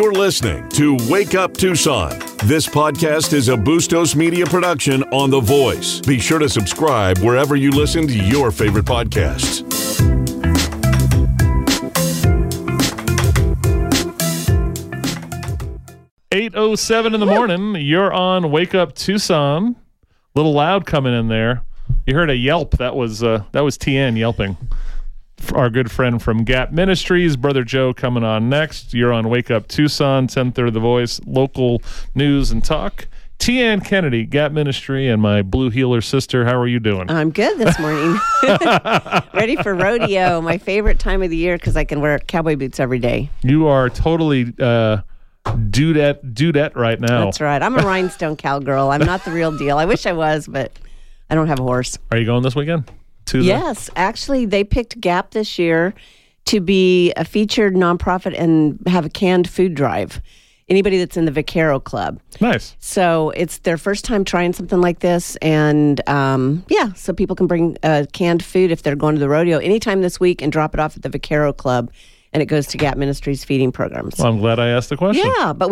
You're listening to Wake Up Tucson. This podcast is a Bustos Media production on The Voice. Be sure to subscribe wherever you listen to your favorite podcasts. '07 in the morning. You're on Wake Up Tucson. A little loud coming in there. You heard a yelp. That was T. Ann yelping. Our good friend from Gap Ministries, Brother Joe, coming on next. You're on Wake Up Tucson, 10:30 The Voice, local news and talk. T. Ann Kennedy, Gap Ministry, and my blue healer sister. How are you doing? I'm good this morning. Ready for rodeo, my favorite time of the year because I can wear cowboy boots every day. You are totally dudette right now. That's right. I'm a rhinestone cowgirl. I'm not the real deal. I wish I was, but I don't have a horse. Are you going this weekend? Yes, actually, they picked Gap this year to be a featured nonprofit and have a canned food drive. Anybody that's in the Vaquero Club. Nice. So it's their first time trying something like this. And so people can bring canned food if they're going to the rodeo anytime this week and drop it off at the Vaquero Club. And it goes to Gap Ministries feeding programs. Well, I'm glad I asked the question. Yeah, but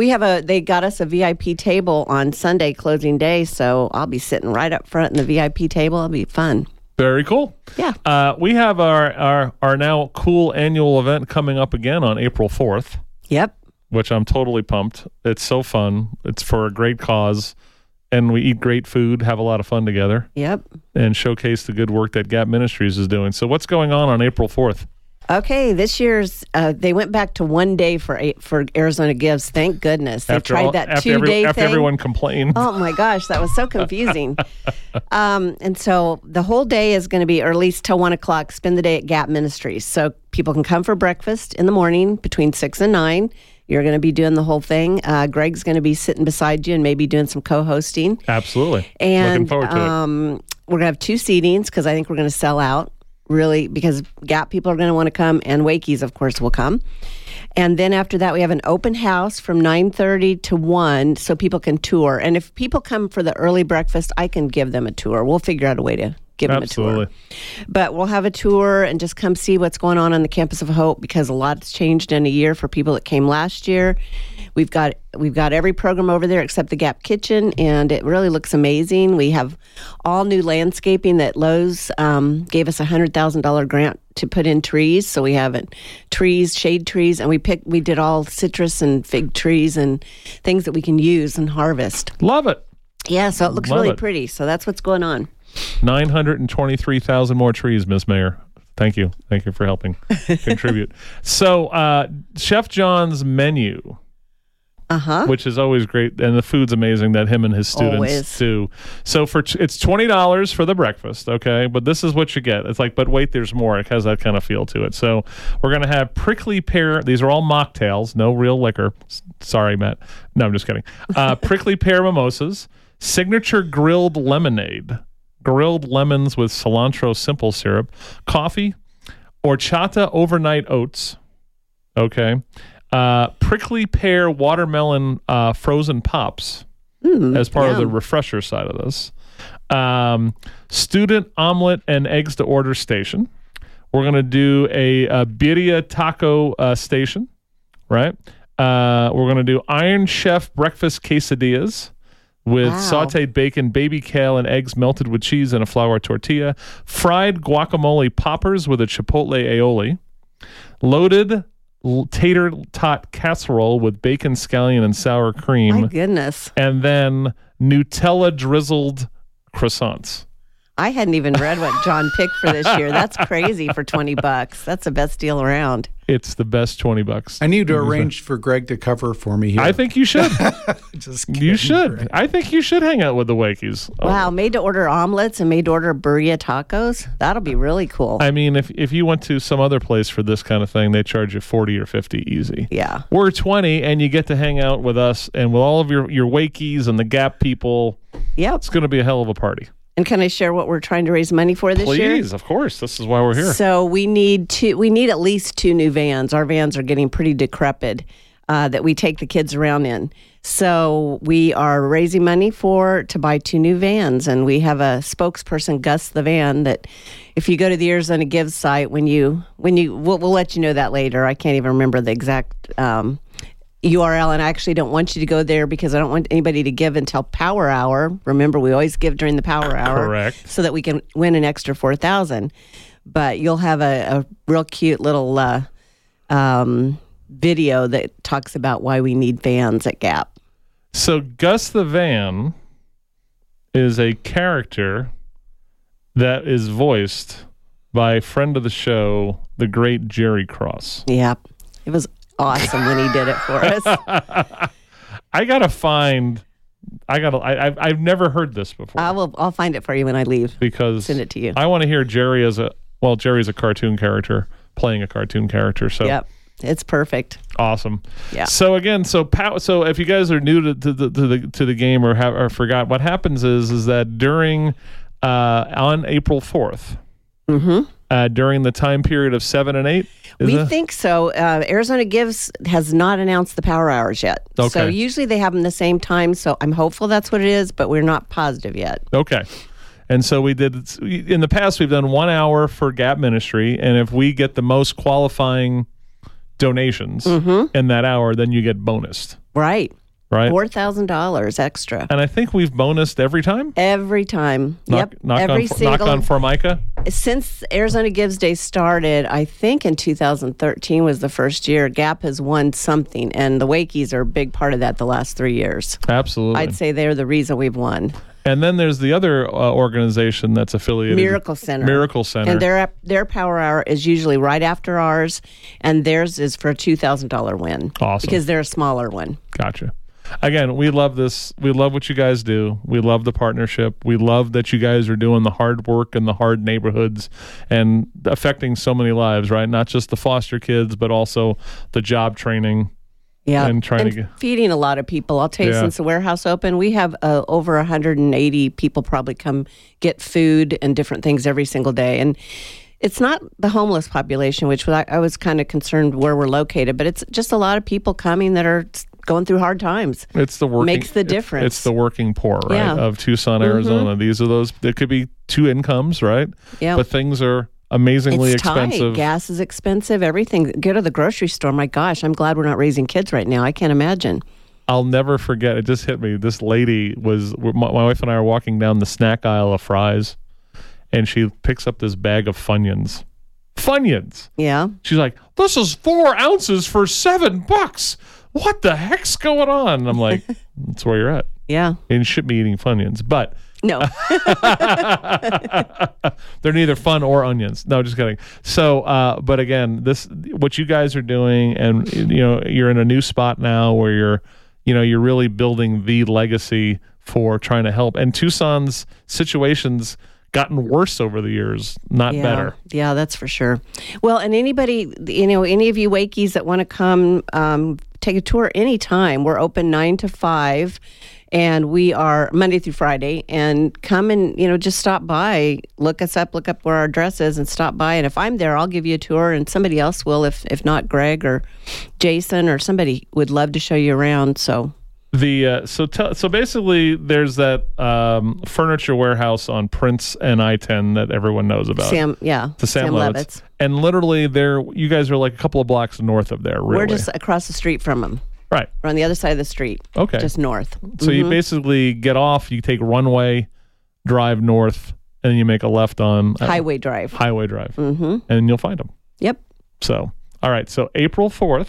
they got us a VIP table on Sunday, closing day. So I'll be sitting right up front in the VIP table. It'll be fun. Very cool. Yeah. We have our now cool annual event coming up again on April 4th. Yep. Which I'm totally pumped. It's so fun. It's for a great cause. And we eat great food, have a lot of fun together. Yep. And showcase the good work that Gap Ministries is doing. So what's going on April 4th? Okay, this year's, they went back to one day for Arizona Gives. Thank goodness. They tried that two-day thing. After everyone complained. Oh, my gosh. That was so confusing. And so the whole day is going to be, or at least till 1 o'clock, spend the day at Gap Ministries. So people can come for breakfast in the morning between 6 and 9. You're going to be doing the whole thing. Greg's going to be sitting beside you and maybe doing some co-hosting. Absolutely. And, looking forward to it. We're going to have two seatings because I think we're going to sell out. Really, because Gap people are going to want to come, and Wakies, of course, will come. And then after that, we have an open house from 9:30 to 1, so people can tour. And if people come for the early breakfast, I can give them a tour. We'll figure out a way to give them a tour. But we'll have a tour and just come see what's going on the campus of Hope, because a lot's changed in a year for people that came last year. We've got every program over there except the Gap Kitchen, and it really looks amazing. We have all new landscaping that Lowe's gave us $100,000 grant to put in trees. So we have shade trees, and we did all citrus and fig trees and things that we can use and harvest. Love it. Yeah, so it looks pretty. So that's what's going on. 923,000 more trees, Ms. Mayor. Thank you for helping contribute. So Chef John's menu. Uh-huh. Which is always great, and the food's amazing that him and his students do. So it's $20 for the breakfast, okay? But this is what you get. It's like, but wait, there's more. It has that kind of feel to it. So we're going to have prickly pear. These are all mocktails, no real liquor. Sorry, Matt. No, I'm just kidding. Prickly pear mimosas, signature grilled lemonade, grilled lemons with cilantro simple syrup, coffee, horchata overnight oats, okay? Prickly pear watermelon frozen pops as part of the refresher side of this. Student omelet and eggs to order station. We're going to do a birria taco station, right? We're going to do Iron Chef breakfast quesadillas with sauteed bacon, baby kale, and eggs melted with cheese and a flour tortilla. Fried guacamole poppers with a chipotle aioli. Loaded tater tot casserole with bacon, scallion, and sour cream. My goodness. And then Nutella drizzled croissants. I hadn't even read what John picked for this year. That's crazy for $20. That's the best deal around. It's the best $20. I need to arrange for Greg to cover for me here. I think you should. Just kidding, you should. Greg. I think you should hang out with the Wakies. Wow, made to order omelets and made to order birria tacos. That'll be really cool. I mean, if you went to some other place for this kind of thing, they charge you $40 or $50 easy. Yeah, we're $20, and you get to hang out with us and with all of your Wakies and the Gap people. Yep, it's going to be a hell of a party. And can I share what we're trying to raise money for this year? Please, of course. This is why we're here. So we need at least two new vans. Our vans are getting pretty decrepit that we take the kids around in. So we are raising money to buy two new vans. And we have a spokesperson, Gus the Van, that if you go to the Arizona Gives site, we'll let you know that later. I can't even remember the exact URL, and I actually don't want you to go there because I don't want anybody to give until power hour. Remember, we always give during the power hour. Correct. So that we can win an extra $4,000. But you'll have a real cute little video that talks about why we need vans at Gap. So Gus the Van is a character that is voiced by a friend of the show, the great Jerry Cross. Yeah. It was awesome when he did it for us. I've never heard this before. I'll find it for you when I leave. Because send it to you. I want to hear Jerry as Jerry's a cartoon character playing a cartoon character. So yep. It's perfect. Awesome. Yeah. So again, so if you guys are new to the game or forgot, what happens is that during on April 4th, mm-hmm. During the time period of 7 and 8, we think so. Arizona Gives has not announced the power hours yet. Okay. So usually they have them the same time. So I'm hopeful that's what it is, but we're not positive yet. Okay. And so we did. In the past, we've done 1 hour for Gap Ministry, and if we get the most qualifying donations mm-hmm. in that hour, then you get bonused. Right. $4,000 extra. And I think we've bonused every time? Every time. Knock on Formica? Since Arizona Gives Day started, I think in 2013 was the first year, Gap has won something, and the Wakies are a big part of that the last 3 years. Absolutely. I'd say they're the reason we've won. And then there's the other organization that's affiliated. Miracle Center. And their power hour is usually right after ours, and theirs is for a $2,000 win. Awesome. Because they're a smaller one. Gotcha. Again, we love this. We love what you guys do. We love the partnership. We love that you guys are doing the hard work in the hard neighborhoods and affecting so many lives, right? Not just the foster kids, but also the job training. Yeah, and feeding a lot of people. I'll tell you, since the warehouse opened, we have over 180 people probably come get food and different things every single day. And it's not the homeless population, which I was kind of concerned where we're located, but it's just a lot of people coming that are going through hard times. Makes the difference. It's the working poor, right, of Tucson, Arizona. Mm-hmm. These are those. There could be two incomes, right? Yeah, but things are amazingly expensive. Tight. Gas is expensive. Everything. Go to the grocery store. My gosh, I'm glad we're not raising kids right now. I can't imagine. I'll never forget. It just hit me. This lady my wife and I are walking down the snack aisle of fries, and she picks up this bag of Funyuns. Funyuns. Yeah. She's like, "This is 4 ounces for $7. What the heck's going on?" And I'm like, "That's where you're at." Yeah. And you shouldn't be eating Funyuns, but. No. They're neither fun or onions. No, just kidding. So, but again, what you guys are doing, and you're in a new spot now where you're really building the legacy for trying to help. And Tucson's situation's gotten worse over the years, not better. Yeah, that's for sure. Well, and anybody, any of you Wakies that want to come take a tour anytime, we're open 9 to 5. And we are Monday through Friday, and come and, just stop by, look us up, look up where our address is and stop by. And if I'm there, I'll give you a tour, and somebody else will, if not Greg or Jason or somebody would love to show you around. So so basically there's that furniture warehouse on Prince and I-10 that everyone knows about. Sam Levitt's. And literally you guys are like a couple of blocks north of there, really. We're just across the street from them. Right. We're on the other side of the street. Okay. Just north. So you basically get off, you take runway, drive north, and then you make a left on... Highway Drive. Mm-hmm. And you'll find them. Yep. So, all right. So April 4th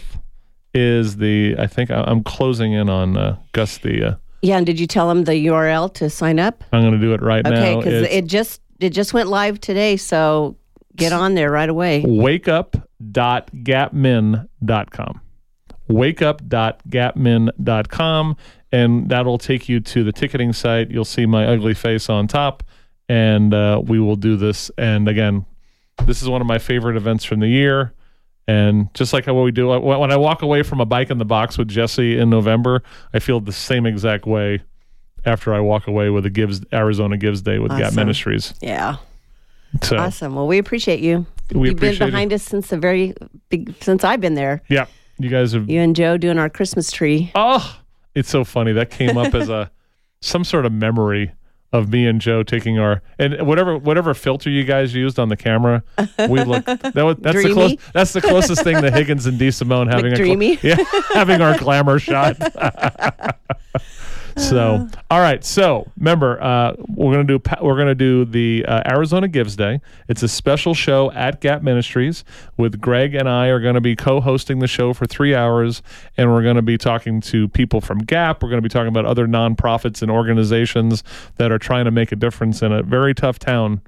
is I think I'm closing in on Gus the... yeah, and did you tell him the URL to sign up? I'm going to do it right now. Okay, because it just went live today, so get on there right away. wakeup.gapmin.com. wakeup.gapmin.com, and that'll take you to the ticketing site. You'll see my ugly face on top, and we will do this. And again, this is one of my favorite events from the year. And just like what we do, when I walk away from a Bike in the Box with Jesse in November, I feel the same exact way after I walk away with Arizona Gives Day with Gap Ministries. Yeah. So. Awesome. Well, we appreciate you. You've been behind us since I've been there. Yeah. You guys are... You and Joe doing our Christmas tree. Oh, it's so funny. That came up as some sort of memory of me and Joe taking our, and whatever filter you guys used on the camera, we looked. That's the closest thing to Higgins and D. Simone having having our glamour shot. So, all right. So, remember, we're gonna do the Arizona Gives Day. It's a special show at Gap Ministries with Greg and I are going to be co-hosting the show for 3 hours, and we're going to be talking to people from Gap. We're going to be talking about other nonprofits and organizations that are trying to make a difference in a very tough town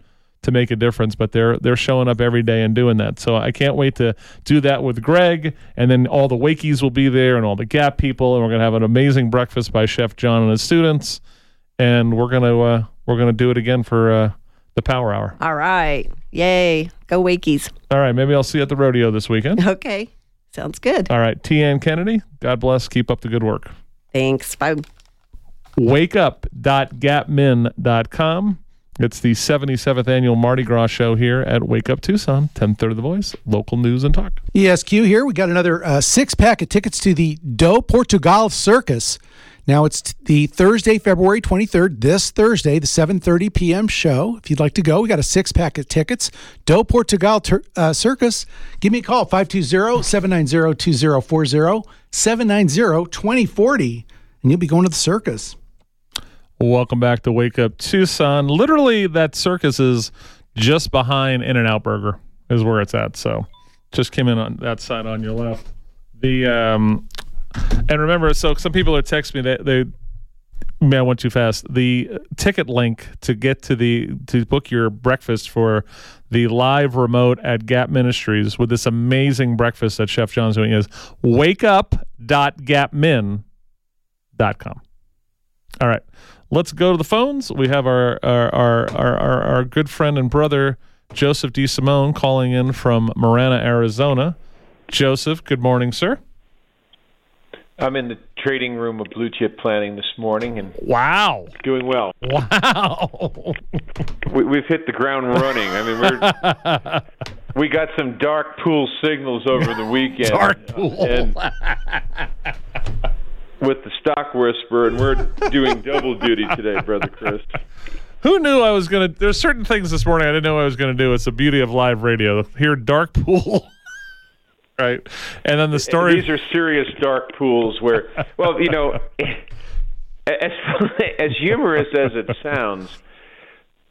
to make a difference, but they're showing up every day and doing that. So I can't wait to do that with Greg, and then all the Wakies will be there and all the Gap people, and we're going to have an amazing breakfast by Chef John and his students, and we're going to do it again for the Power Hour. All right. Yay. Go Wakies. All right. Maybe I'll see you at the rodeo this weekend. Okay. Sounds good. All right. T. Ann Kennedy, God bless. Keep up the good work. Thanks. Bye. wakeup.gapmin.com. It's the 77th annual Mardi Gras show here at Wake Up Tucson, 10:30 The Voice, local news and talk. ESQ here. We got another six-pack of tickets to the Do Portugal Circus. Now, it's the Thursday, February 23rd, this Thursday, the 7:30 p.m. show. If you'd like to go, we got a six-pack of tickets. Do Portugal Circus. Give me a call, 520-790-2040, 790-2040, and you'll be going to the circus. Welcome back to Wake Up Tucson. Literally, that circus is just behind In-N-Out Burger is where it's at. So just came in on that side on your left. And remember, so some people are texting me that I went too fast. The ticket link to get to book your breakfast for the live remote at Gap Ministries with this amazing breakfast that Chef John's doing is wakeup.gapmin.com. All right. Let's go to the phones. We have our good friend and brother, Joseph D. Simone, calling in from Marana, Arizona. Joseph, good morning, sir. I'm in the trading room of Blue Chip Planning this morning. And wow. Doing well. Wow. We've hit the ground running. I mean, we got some dark pool signals over the weekend. Dark pool. With the stock whisper, and we're doing double duty today, Brother Chris. Who knew I was going to... There's certain things this morning I didn't know I was going to do. It's the beauty of live radio. Hear dark pool. Right. And then the story... These are serious dark pools where... Well, you know, as humorous as it sounds,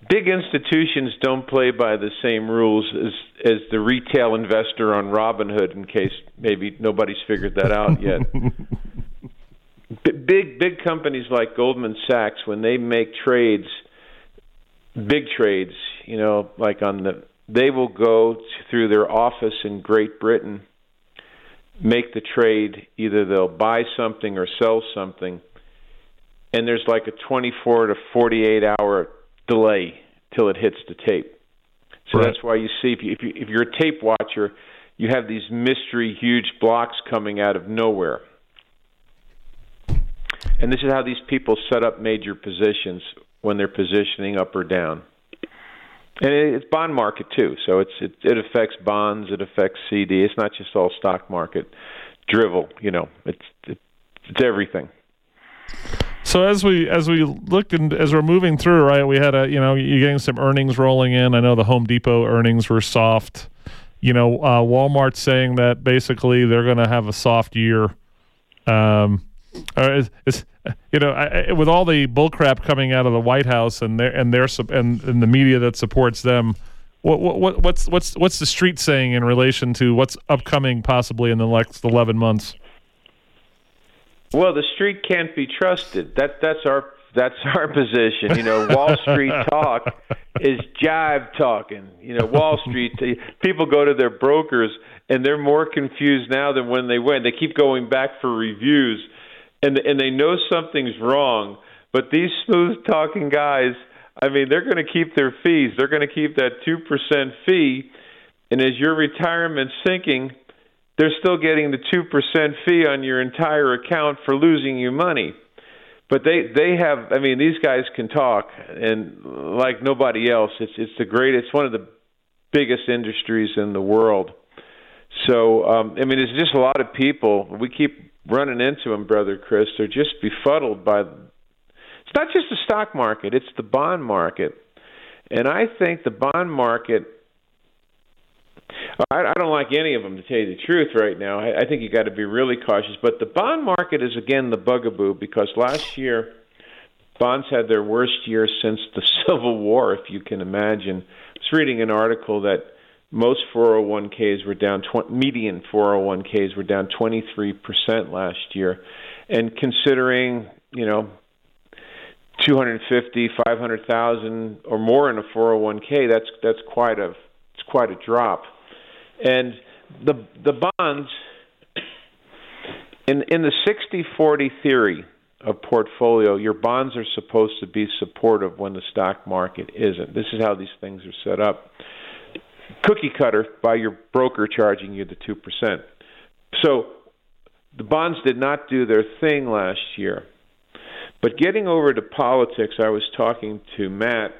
big institutions don't play by the same rules as the retail investor on Robinhood, in case maybe nobody's figured that out yet. Big companies like Goldman Sachs, when they make trades, big trades, you know, like they will go through their office in Great Britain, make the trade, either they'll buy something or sell something, and there's like a 24 to 48 hour delay till it hits the tape. So right. That's why you see if you're a tape watcher, you have these mystery huge blocks coming out of nowhere. And this is how these people set up major positions when they're positioning up or down. And it's bond market too, so it affects bonds, it affects CD. It's not just all stock market drivel, you know. It's everything. So as we looked and as we're moving through, right, we had you're getting some earnings rolling in. I know the Home Depot earnings were soft. You know, Walmart saying that basically they're going to have a soft year. With all the bullcrap coming out of the White House and the media that supports them, what's the street saying in relation to what's upcoming possibly in the next 11 months? Well, the street can't be trusted. That's our position. You know, Wall Street talk is jive talking. You know, Wall Street people go to their brokers and they're more confused now than when they went. They keep going back for reviews. And they know something's wrong, but these smooth-talking guys, I mean, they're going to keep their fees. They're going to keep that 2% fee, and as your retirement's sinking, they're still getting the 2% fee on your entire account for losing you money. But these guys can talk, and like nobody else, it's one of the biggest industries in the world. So, it's just a lot of people. We keep running into them, Brother Chris. They're just befuddled by It's not just the stock market, it's the bond market. And I think the bond market, I don't like any of them, to tell you the truth right now. I think you got to be really cautious. But the bond market is, again, the bugaboo, because last year bonds had their worst year since the Civil War, if you can imagine. I was reading an article that most 401ks were down, median 401ks were down 23% last year. And considering, you know, 250, 500,000 or more in a 401k, that's quite a drop. And the bonds in the 60-40 theory of portfolio, your bonds are supposed to be supportive when the stock market isn't. This is how these things are set up. Cookie cutter by your broker charging you the 2%. So the bonds did not do their thing last year. But getting over to politics, I was talking to Matt,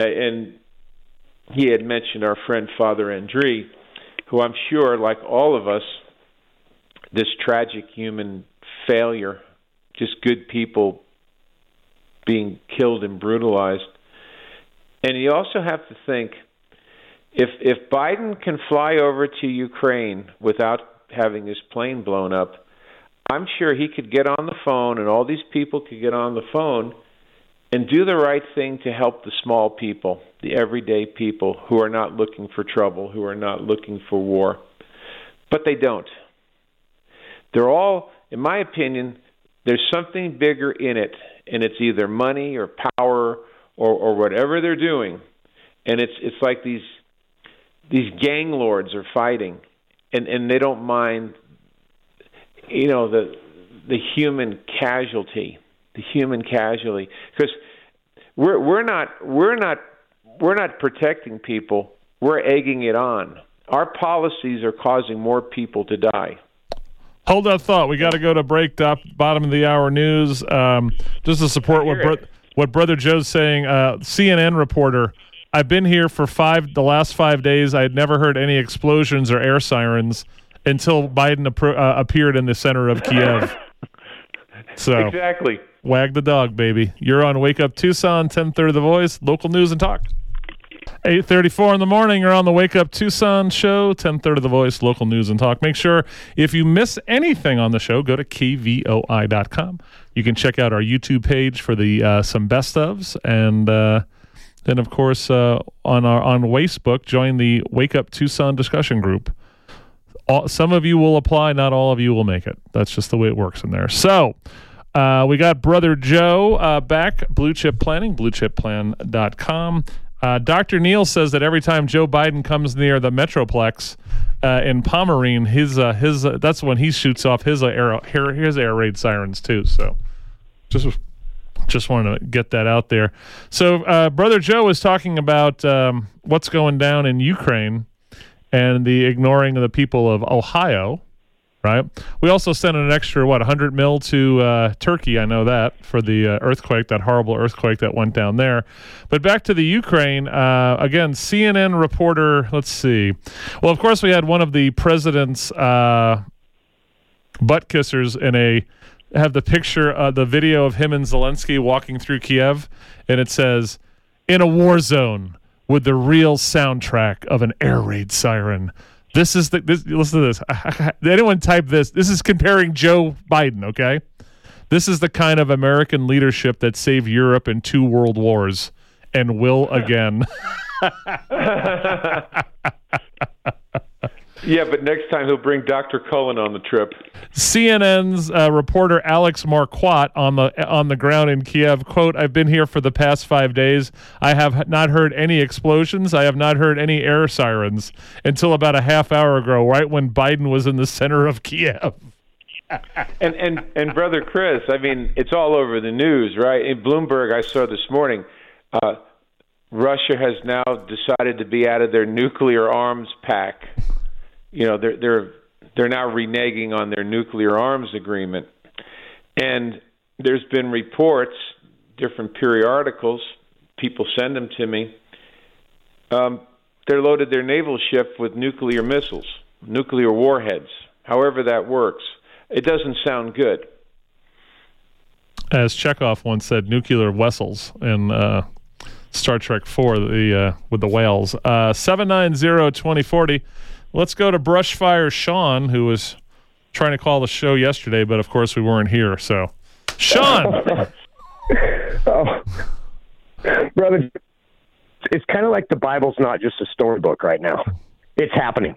and he had mentioned our friend Father Andrei, who I'm sure, like all of us, this tragic human failure, just good people being killed and brutalized. And you also have to think, if Biden can fly over to Ukraine without having his plane blown up, I'm sure he could get on the phone, and all these people could get on the phone and do the right thing to help the small people, the everyday people who are not looking for trouble, who are not looking for war. But they don't. They're all, in my opinion, there's something bigger in it, and it's either money or power or whatever they're doing. And it's like these gang lords are fighting, and they don't mind, you know, the human casualty, because we're not protecting people. We're egging it on. Our policies are causing more people to die. Hold that thought. We got to go to break. Bottom of the hour news. Just to support what Brother Joe's saying. CNN reporter. I've been here for the last 5 days. I had never heard any explosions or air sirens until Biden appeared in the center of Kyiv. So exactly. Wag the dog, baby. You're on Wake Up Tucson, 1030 The Voice, local news and talk. 8:34 in the morning, you're on the Wake Up Tucson show, 1030 The Voice, local news and talk. Make sure if you miss anything on the show, go to kvoi.com. You can check out our YouTube page for the some best ofs, and then, of course, on Wastebook, join the Wake Up Tucson discussion group. Some of you will apply, not all of you will make it. That's just the way it works in there. So we got Brother Joe back, Blue Chip Planning, bluechipplan.com. Dr. Neal says that every time Joe Biden comes near the Metroplex in Pomerene, his that's when he shoots off his air raid sirens too. So just wanted to get that out there. So Brother Joe was talking about what's going down in Ukraine and the ignoring of the people of Ohio, right? We also sent an extra, 100 mil to Turkey, I know that, for the earthquake, that horrible earthquake that went down there. But back to the Ukraine, again, CNN reporter, let's see. Well, of course, we had one of the president's butt kissers have the picture, the video of him and Zelensky walking through Kiev, and it says, "In a war zone, with the real soundtrack of an air raid siren." This is listen to this. Anyone type this? This is comparing Joe Biden, okay? "This is the kind of American leadership that saved Europe in 2 world wars and will again." Yeah, but next time he'll bring Dr. Cullen on the trip. CNN's reporter Alex Marquardt on the ground in Kiev, quote, "I've been here for the past 5 days. I have not heard any explosions. I have not heard any air sirens until about a half hour ago, right when Biden was in the center of Kiev." and Brother Chris, I mean, it's all over the news, right? In Bloomberg, I saw this morning, Russia has now decided to be out of their nuclear arms pact. You know, they're now reneging on their nuclear arms agreement. And there's been reports, different periodicals, people send them to me. They're loaded their naval ship with nuclear missiles, nuclear warheads, however that works. It doesn't sound good. as Chekhov once said, nuclear vessels in Star Trek IV with the whales. 790-2040. Let's go to Brushfire Sean, who was trying to call the show yesterday, but of course we weren't here. So, Sean. Oh, brother, it's kind of like the Bible's not just a storybook right now. It's happening.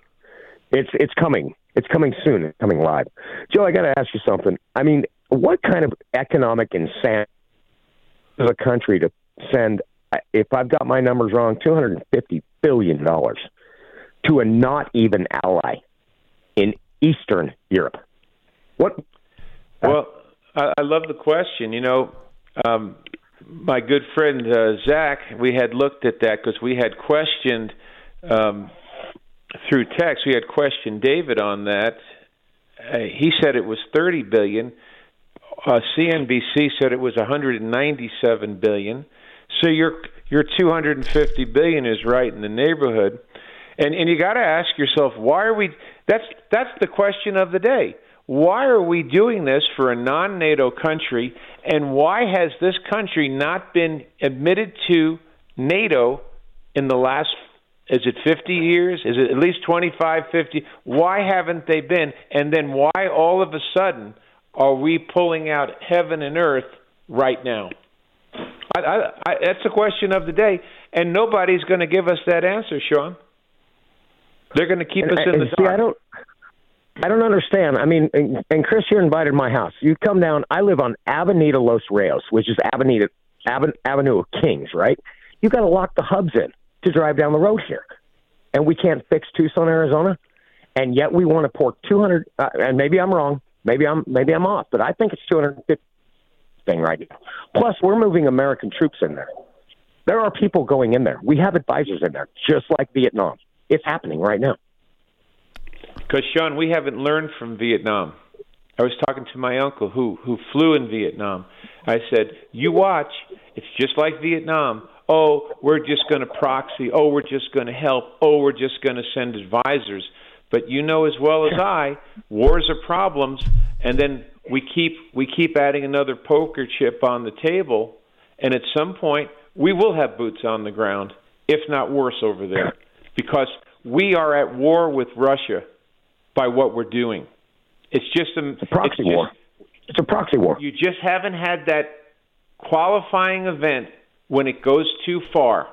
It's coming. It's coming soon. It's coming live. Joe, I got to ask you something. I mean, what kind of economic insanity does a country to send, if I've got my numbers wrong, $250 billion to a not even ally in Eastern Europe? What? Well, I love the question. You know, my good friend Zach, we had looked at that because we had questioned through text. We had questioned David on that. He said it was $30 billion. CNBC said it was $197 billion. So your $250 billion is right in the neighborhood. And you got to ask yourself, why are we? That's the question of the day. Why are we doing this for a non-NATO country, and why has this country not been admitted to NATO in the last, is it 50 years? Is it at least 25, 50? Why haven't they been? And then why all of a sudden are we pulling out heaven and earth right now? That's the question of the day, and nobody's going to give us that answer, Sean. They're going to keep us in the dark. See, I don't understand. I mean, and Chris, you're invited to my house. You come down. I live on Avenida Los Reyes, which is Avenue of Kings, right? You've got to lock the hubs in to drive down the road here. And we can't fix Tucson, Arizona. And yet we want to pour 200, and maybe I'm wrong. Maybe I'm off. But I think it's 250 thing right now. Plus, we're moving American troops in there. There are people going in there. We have advisors in there, just like Vietnam. It's happening right now. Because, Sean, we haven't learned from Vietnam. I was talking to my uncle who flew in Vietnam. I said, you watch. It's just like Vietnam. Oh, we're just going to proxy. Oh, we're just going to help. Oh, we're just going to send advisors. But you know as well as I, wars are problems. And then we keep adding another poker chip on the table. And at some point, we will have boots on the ground, if not worse over there. Because we are at war with Russia by what we're doing. It's just a proxy war. It's a proxy war. You just haven't had that qualifying event when it goes too far.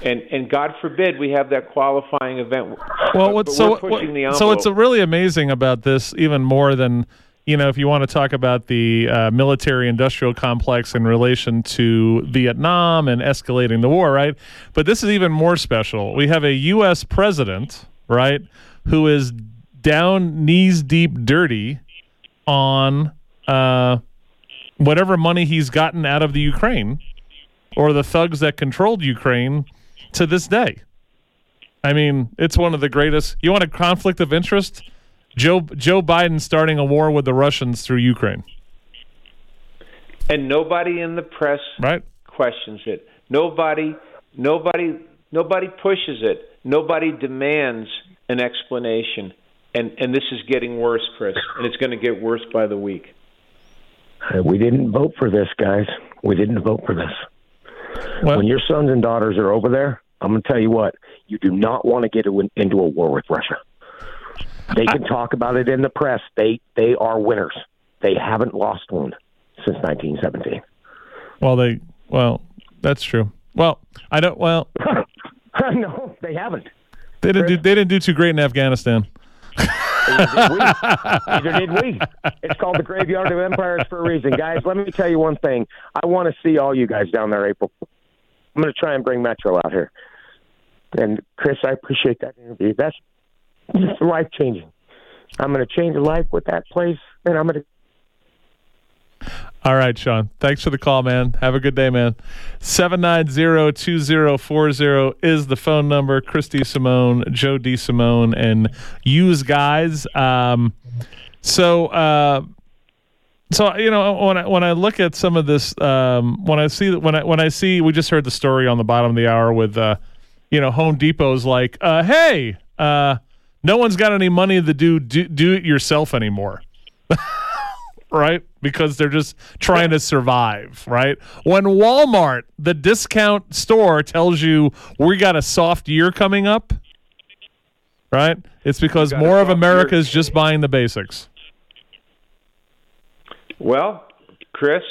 And God forbid we have that qualifying event. Well, it's really amazing about this, even more than, you know, if you want to talk about the military-industrial complex in relation to Vietnam and escalating the war, right? But this is even more special. We have a U.S. president, right, who is down knees-deep dirty on whatever money he's gotten out of the Ukraine or the thugs that controlled Ukraine to this day. I mean, it's one of the greatest. You want a conflict of interest? Joe Biden starting a war with the Russians through Ukraine. And nobody in the press questions it. Nobody pushes it. Nobody demands an explanation. And this is getting worse, Chris. And it's going to get worse by the week. We didn't vote for this, guys. We didn't vote for this. Well, when your sons and daughters are over there, I'm going to tell you what, you do not want to get into a war with Russia. They can talk about it in the press. They are winners. They haven't lost one since 1917. Well, that's true. Well, no, they haven't. They didn't do too great in Afghanistan. Neither did we. It's called the graveyard of empires for a reason, guys. Let me tell you one thing. I want to see all you guys down there, April. I'm going to try and bring Metro out here. And Chris, I appreciate that interview. It's life-changing. I'm going to change a life with that place, and I'm going to... All right, Sean. Thanks for the call, man. Have a good day, man. 790-2040 is the phone number. Chris D. Simone, Joe D. Simone, and yous guys. So you know, when I look at some of this, when I see, we just heard the story on the bottom of the hour with, you know, Home Depot's like, hey, no one's got any money to do it yourself anymore. right? Because they're just trying to survive, right? When Walmart, the discount store, tells you we got a soft year coming up, right? It's because more of America is just buying the basics. Well, Chris,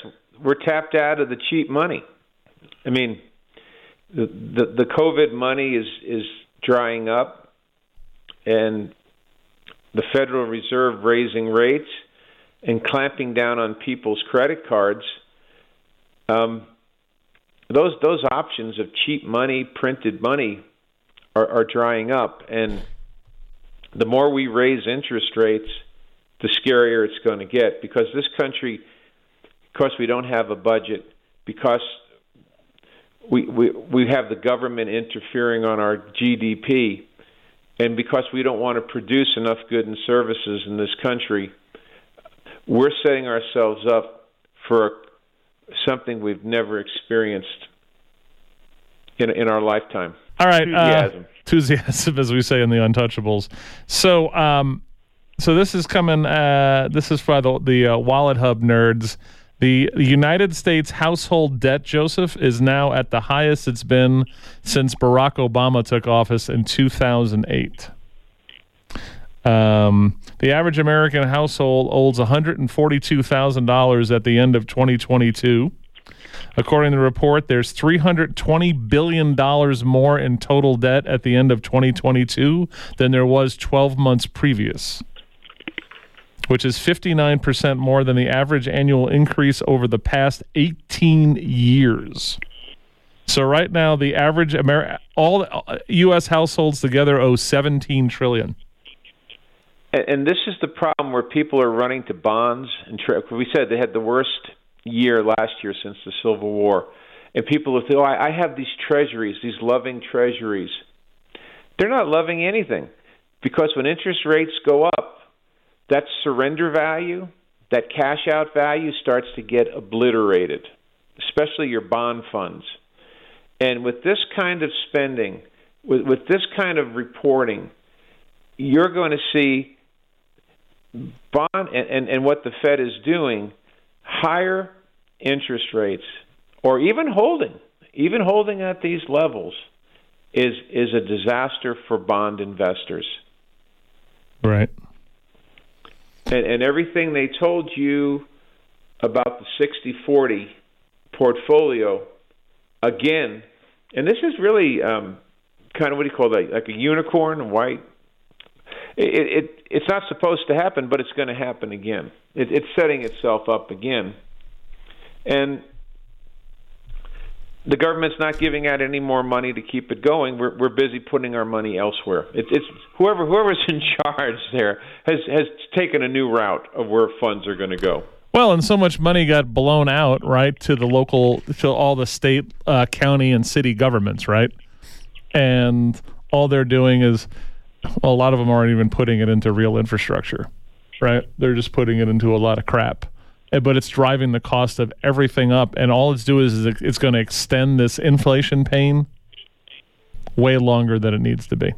we're tapped out of the cheap money. I mean, the COVID money is drying up, and the Federal Reserve raising rates and clamping down on people's credit cards. Those options of cheap money, printed money, are drying up, and the more we raise interest rates, the scarier it's going to get, because this country, because we don't have a budget, because we have the government interfering on our GDP, and because we don't want to produce enough goods and services in this country, we're setting ourselves up for something we've never experienced in our lifetime. All right. Enthusiasm, as we say in The Untouchables. So this is coming. This is by the Wallet Hub nerds. The United States household debt, Joseph, is now at the highest it's been since Barack Obama took office in 2008. The average American household owes $142,000 at the end of 2022. According to the report, there's $320 billion more in total debt at the end of 2022 than there was 12 months previous, which is 59% more than the average annual increase over the past 18 years. So right now, the average all U.S. households together owe $17 trillion. And this is the problem where people are running to bonds. And we said they had the worst year last year since the Civil War. And people will say, oh, I have these treasuries, these loving treasuries. They're not loving anything, because when interest rates go up, that surrender value, that cash-out value starts to get obliterated, especially your bond funds. And with this kind of spending, with this kind of reporting, you're going to see bond and what the Fed is doing, higher interest rates, or even holding at these levels is a disaster for bond investors. Right. And everything they told you about the 60-40 portfolio, again, and this is really kind of, what do you call that, like a unicorn, white. It's not supposed to happen, but it's going to happen again. It's setting itself up again. And the government's not giving out any more money to keep it going. We're busy putting our money elsewhere. It's whoever's in charge there has taken a new route of where funds are going to go. Well, and so much money got blown out, right, to the local, to all the state, county, and city governments, right? And all they're doing is, well, a lot of them aren't even putting it into real infrastructure, right? They're just putting it into a lot of crap. But it's driving the cost of everything up, and all it's doing is it's going to extend this inflation pain way longer than it needs to be.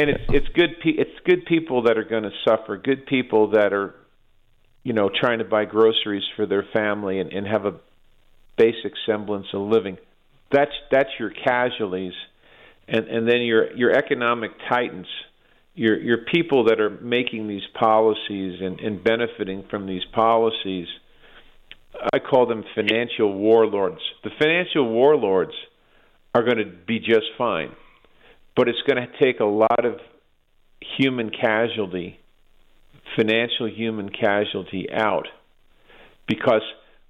And it's good people that are going to suffer, good people that are, you know, trying to buy groceries for their family and have a basic semblance of living. That's your casualties. And then your economic titans, your people that are making these policies and benefiting from these policies, I call them financial warlords. The financial warlords are going to be just fine, but it's going to take a lot of human casualty, financial human casualty out, because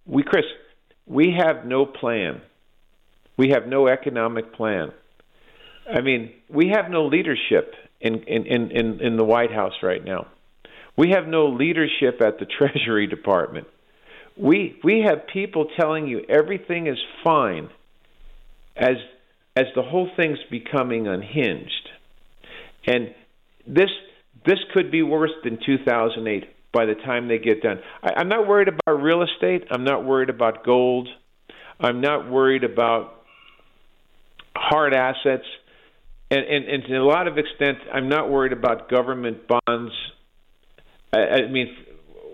we have no plan. We have no economic plan. I mean, we have no leadership in the White House right now. We have no leadership at the Treasury Department. We have people telling you everything is fine as the whole thing's becoming unhinged. And this could be worse than 2008 by the time they get done. I'm not worried about real estate. I'm not worried about gold. I'm not worried about hard assets. And to a lot of extent, I'm not worried about government bonds. I mean,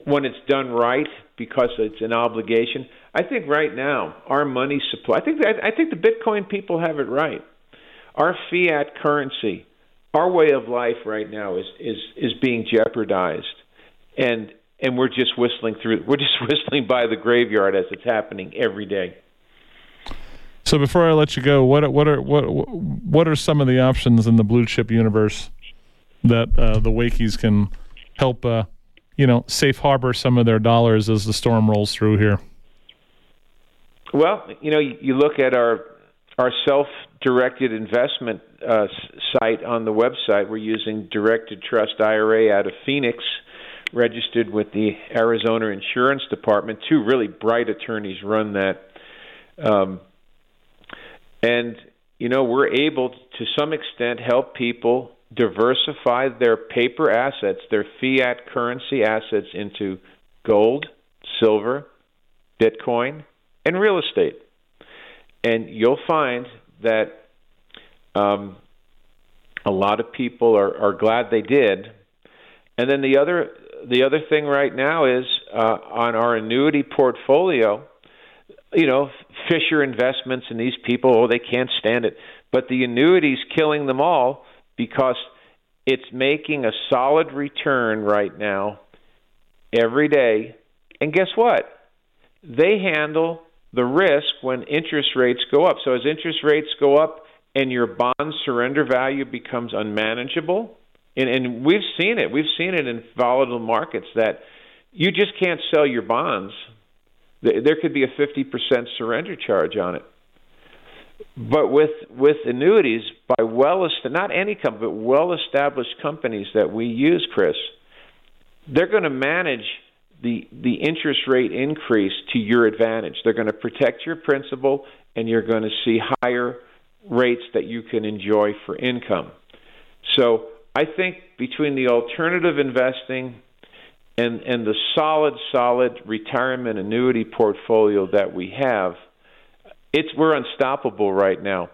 when it's done right, because it's an obligation. I think right now our money supply, I think the Bitcoin people have it right. Our fiat currency, our way of life right now is being jeopardized, and we're just whistling through. We're just whistling by the graveyard as it's happening every day. So before I let you go, what are some of the options in the blue chip universe that the Wakies can help safe harbor some of their dollars as the storm rolls through here? Well, you look at our self-directed investment site on the website. We're using Directed Trust IRA out of Phoenix, registered with the Arizona Insurance Department. Two really bright attorneys run that. And we're able to some extent help people diversify their paper assets, their fiat currency assets, into gold, silver, Bitcoin, and real estate. And you'll find that a lot of people are glad they did. And then the other thing right now is on our annuity portfolio, Fisher Investments and these people, they can't stand it. But the annuity's killing them all, because it's making a solid return right now every day. And guess what? They handle the risk when interest rates go up. So as interest rates go up and your bond surrender value becomes unmanageable, and we've seen it. We've seen it in volatile markets that you just can't sell your bonds. There could be a 50% surrender charge on it. But with annuities, by not any company, but well-established companies that we use, Chris, they're going to manage the interest rate increase to your advantage. They're going to protect your principal, and you're going to see higher rates that you can enjoy for income. So I think between the alternative investing and the solid retirement annuity portfolio that we have, we're unstoppable right now.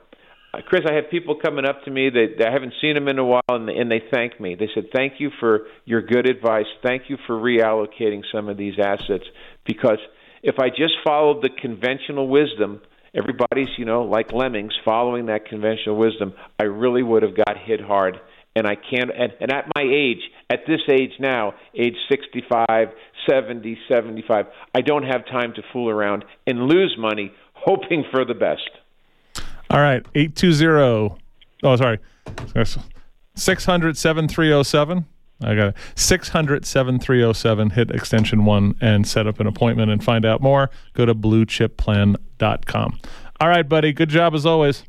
Chris, I have people coming up to me that I haven't seen them in a while, and they thank me. They said, thank you for your good advice. Thank you for reallocating some of these assets, because if I just followed the conventional wisdom, everybody's, like lemmings, following that conventional wisdom, I really would have got hit hard. And I can't. And at my age, at this age now, age 65, 70, 75, I don't have time to fool around and lose money hoping for the best. All right, 600-7307. I got it. 600-7307. Hit extension 1 and set up an appointment and find out more. Go to bluechipplan.com. All right, buddy. Good job as always.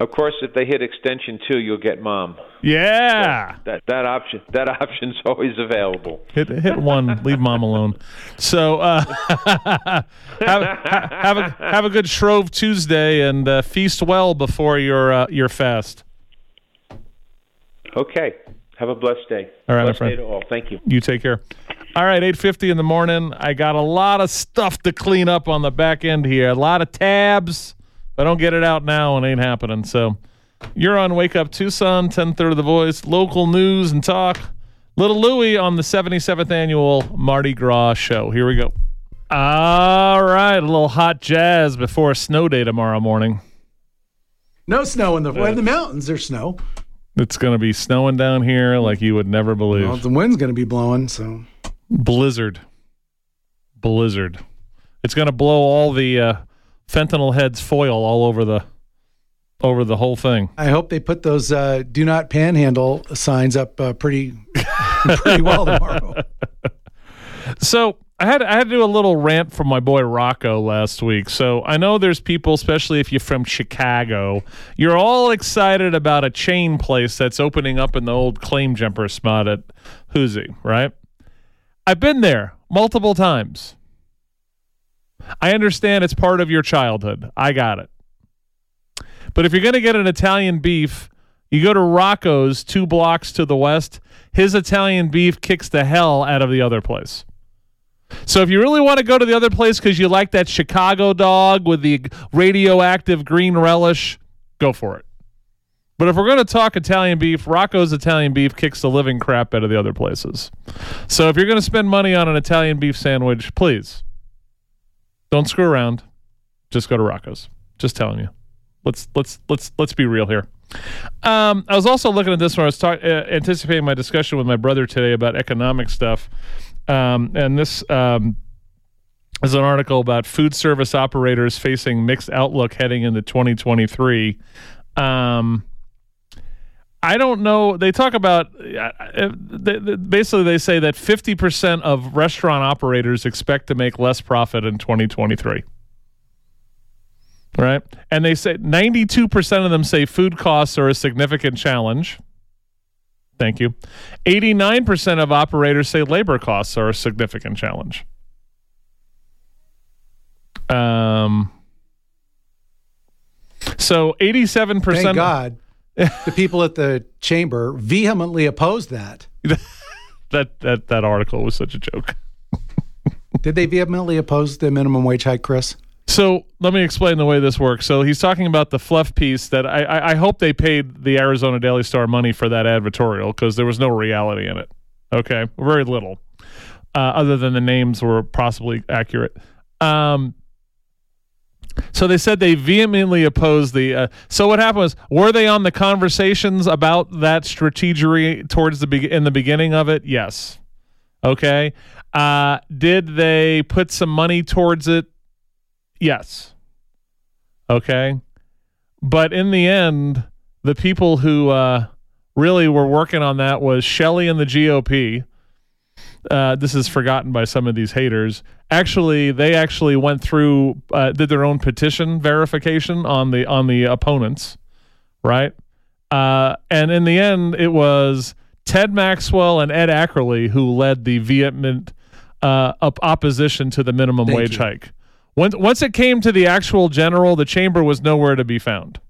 Of course, if they hit extension 2, you'll get mom. Yeah, that option's always available. Hit 1, leave mom alone. So have a good Shrove Tuesday, and feast well before your fast. Okay, have a blessed day. All right, blessed my friend. Day to all. Thank you. You take care. All right, 8:50 in the morning. I got a lot of stuff to clean up on the back end here. A lot of tabs. If I don't get it out now, it ain't happening. So you're on Wake Up Tucson, 10:30 The Voice, local news and talk. Little Louie on the 77th Annual Mardi Gras Show. Here we go. All right, a little hot jazz before a snow day tomorrow morning. No snow in the mountains. There's snow. It's going to be snowing down here like you would never believe. Well, the wind's going to be blowing, so. Blizzard. It's going to blow all the... fentanyl heads foil all over the whole thing. I hope they put those "Do Not Panhandle" signs up pretty well tomorrow. So I had to do a little rant from my boy Rocco last week. So I know there's people, especially if you're from Chicago, you're all excited about a chain place that's opening up in the old Claim Jumper spot at Hoosier, right? I've been there multiple times. I understand it's part of your childhood. I got it. But if you're going to get an Italian beef, you go to Rocco's 2 blocks to the west. His Italian beef kicks the hell out of the other place. So if you really want to go to the other place because you like that Chicago dog with the radioactive green relish, go for it. But if we're going to talk Italian beef, Rocco's Italian Beef kicks the living crap out of the other places. So if you're going to spend money on an Italian beef sandwich, please don't screw around. Just go to Rocco's. Just telling you. Let's be real here. I was also looking at this when I was anticipating my discussion with my brother today about economic stuff. And this is an article about food service operators facing mixed outlook heading into 2023. I don't know. They talk about basically they say that 50% of restaurant operators expect to make less profit in 2023. Right? And they say 92% of them say food costs are a significant challenge. Thank you. 89% of operators say labor costs are a significant challenge. So 87%. Thank God. The people at the chamber vehemently opposed that. that article was such a joke. Did they vehemently oppose the minimum wage hike, Chris? So let me explain the way this works. So he's talking about the fluff piece that I hope they paid the Arizona Daily Star money for that advertorial because there was no reality in it. Okay, very little, other than the names were possibly accurate. So they said they vehemently opposed the... so what happened was, were they on the conversations about that strategery towards in the beginning of it? Yes. Okay. Did they put some money towards it? Yes. Okay. But in the end, the people who really were working on that was Shelley and the GOP. This is forgotten by some of these haters. They went through, did their own petition verification on the opponents, right? And in the end, it was Ted Maxwell and Ed Ackerley who led the vehement opposition to the minimum wage hike. Once it came to the actual general, the chamber was nowhere to be found.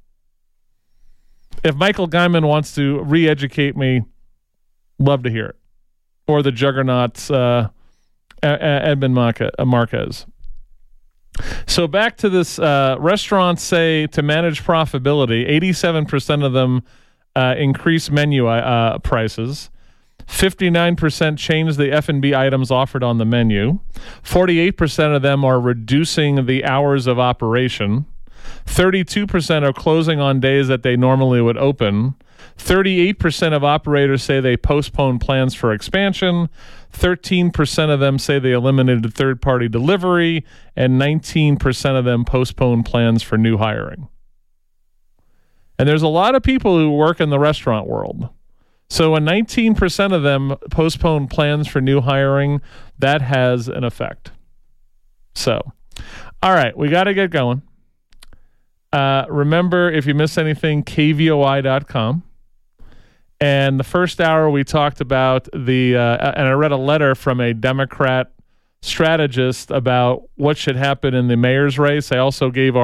If Michael Guyman wants to re-educate me, love to hear it. Or the juggernauts, Edmund Marquez. So back to this, restaurants say to manage profitability, 87% of them increase menu prices. 59% change the F&B items offered on the menu. 48% of them are reducing the hours of operation. 32% are closing on days that they normally would open. 38% of operators say they postpone plans for expansion. 13% of them say they eliminated third-party delivery. And 19% of them postpone plans for new hiring. And there's a lot of people who work in the restaurant world. So when 19% of them postpone plans for new hiring, that has an effect. So, all right, we got to get going. Remember, if you miss anything, kvoi.com. And the first hour we talked about and I read a letter from a Democrat strategist about what should happen in the mayor's race. I also gave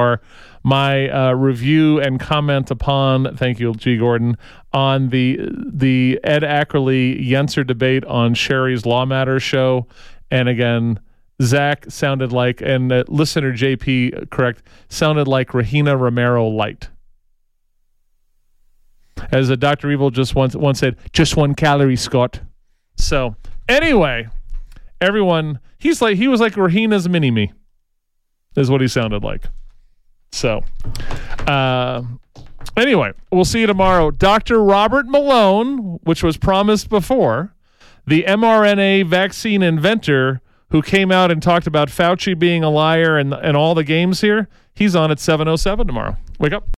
my review and comment upon, thank you, G. Gordon, on the Ed Ackerley-Yenser debate on Sherry's Law Matters show. And again, Zach sounded like, and listener JP, correct, sounded like Rahina Romero light. As a Dr. Evil just once said, just one calorie, Scott. So anyway, everyone, he was like Rahina's mini-me, is what he sounded like. So anyway, we'll see you tomorrow. Dr. Robert Malone, which was promised before, the mRNA vaccine inventor, who came out and talked about Fauci being a liar and all the games here, he's on at 7:07 tomorrow. Wake up.